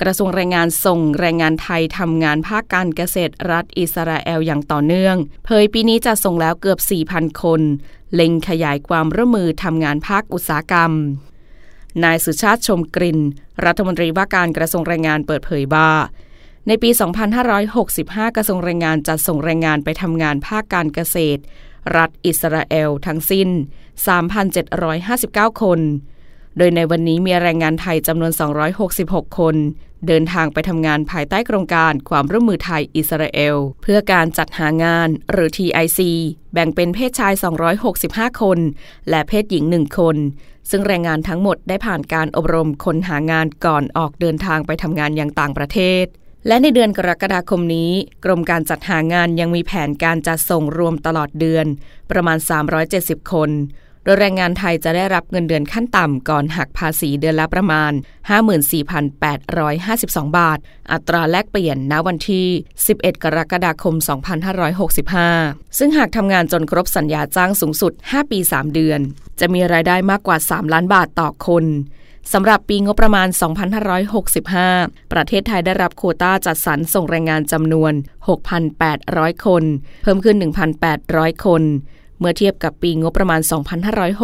กระทรวงแรงงานส่งแรงงานไทยทำงานภาคการเกษตรรัฐอิสราเอลอย่างต่อเนื่องเผยปีนี้จะส่งแล้วเกือบ 4,000 คนเล็งขยายความร่วมมือทำงานภาคอุตสาหกรรมนายสุชาติชมกลิ่นรัฐมนตรีว่าการกระทรวงแรงงานเปิดเผยว่าในปี 2565 กระทรวงแรงงานจะส่งแรงงานไปทำงานภาคการเกษตรรัฐอิสราเอลทั้งสิ้น 3,759 คนโดยในวันนี้มีแรงงานไทยจำนวน266คนเดินทางไปทำงานภายใต้โครงการความร่วมมือไทยอิสราเอลเพื่อการจัดหางานหรือ TIC แบ่งเป็นเพศชาย265คนและเพศหญิง1คนซึ่งแรงงานทั้งหมดได้ผ่านการอบรมคนหางานก่อนออกเดินทางไปทำงานยังต่างประเทศและในเดือนกรกฎาคมนี้กรมการจัดหางานยังมีแผนการจัดส่งรวมตลอดเดือนประมาณ370คนโดยแรงงานไทยจะได้รับเงินเดือนขั้นต่ำก่อนหักภาษีเดือนละประมาณ 54,852 บาทอัตราแลกเปลี่ยนณวันที่11กรกฎาคม2565ซึ่งหากทำงานจนครบสัญญาจ้างสูงสุด5ปี3เดือนจะมีรายได้มากกว่า3ล้านบาทต่อคนสำหรับปีงบประมาณ 2565 ประเทศไทยได้รับโควต้าจัดสรรส่งแรงงานจำนวน 6,800 คนเพิ่มขึ้น 1,800 คนเมื่อเทียบกับปีงบประมาณ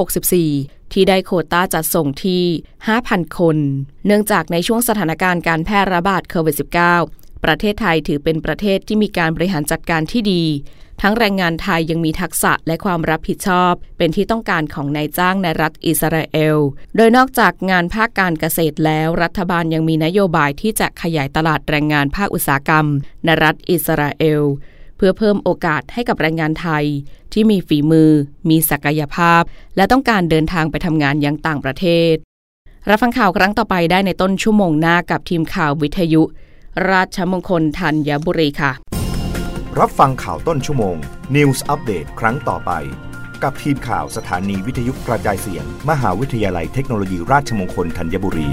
2564 ที่ได้โควต้าจัดส่งที่ 5,000 คนเนื่องจากในช่วงสถานการณ์การแพร่ระบาดโควิด -19 ประเทศไทยถือเป็นประเทศที่มีการบริหารจัดการที่ดีทั้งแรงงานไทยยังมีทักษะและความรับผิดชอบเป็นที่ต้องการของนายจ้างในรัฐอิสราเอลโดยนอกจากงานภาคการเกษตรแล้วรัฐบาลยังมีนโยบายที่จะขยายตลาดแรงงานภาคอุตสาหกรรมในรัฐอิสราเอลเพื่อเพิ่มโอกาสให้กับแรงงานไทยที่มีฝีมือมีศักยภาพและต้องการเดินทางไปทำงานยังต่างประเทศรับฟังข่าวครั้งต่อไปได้ในต้นชั่วโมงหน้ากับทีมข่าววิทยุราชมงคลธัญบุรีค่ะรับฟังข่าวต้นชั่วโมง News Update ครั้งต่อไปกับทีมข่าวสถานีวิทยุกระจายเสียงมหาวิทยาลัยเทคโนโลยีราชมงคลธัญบุรี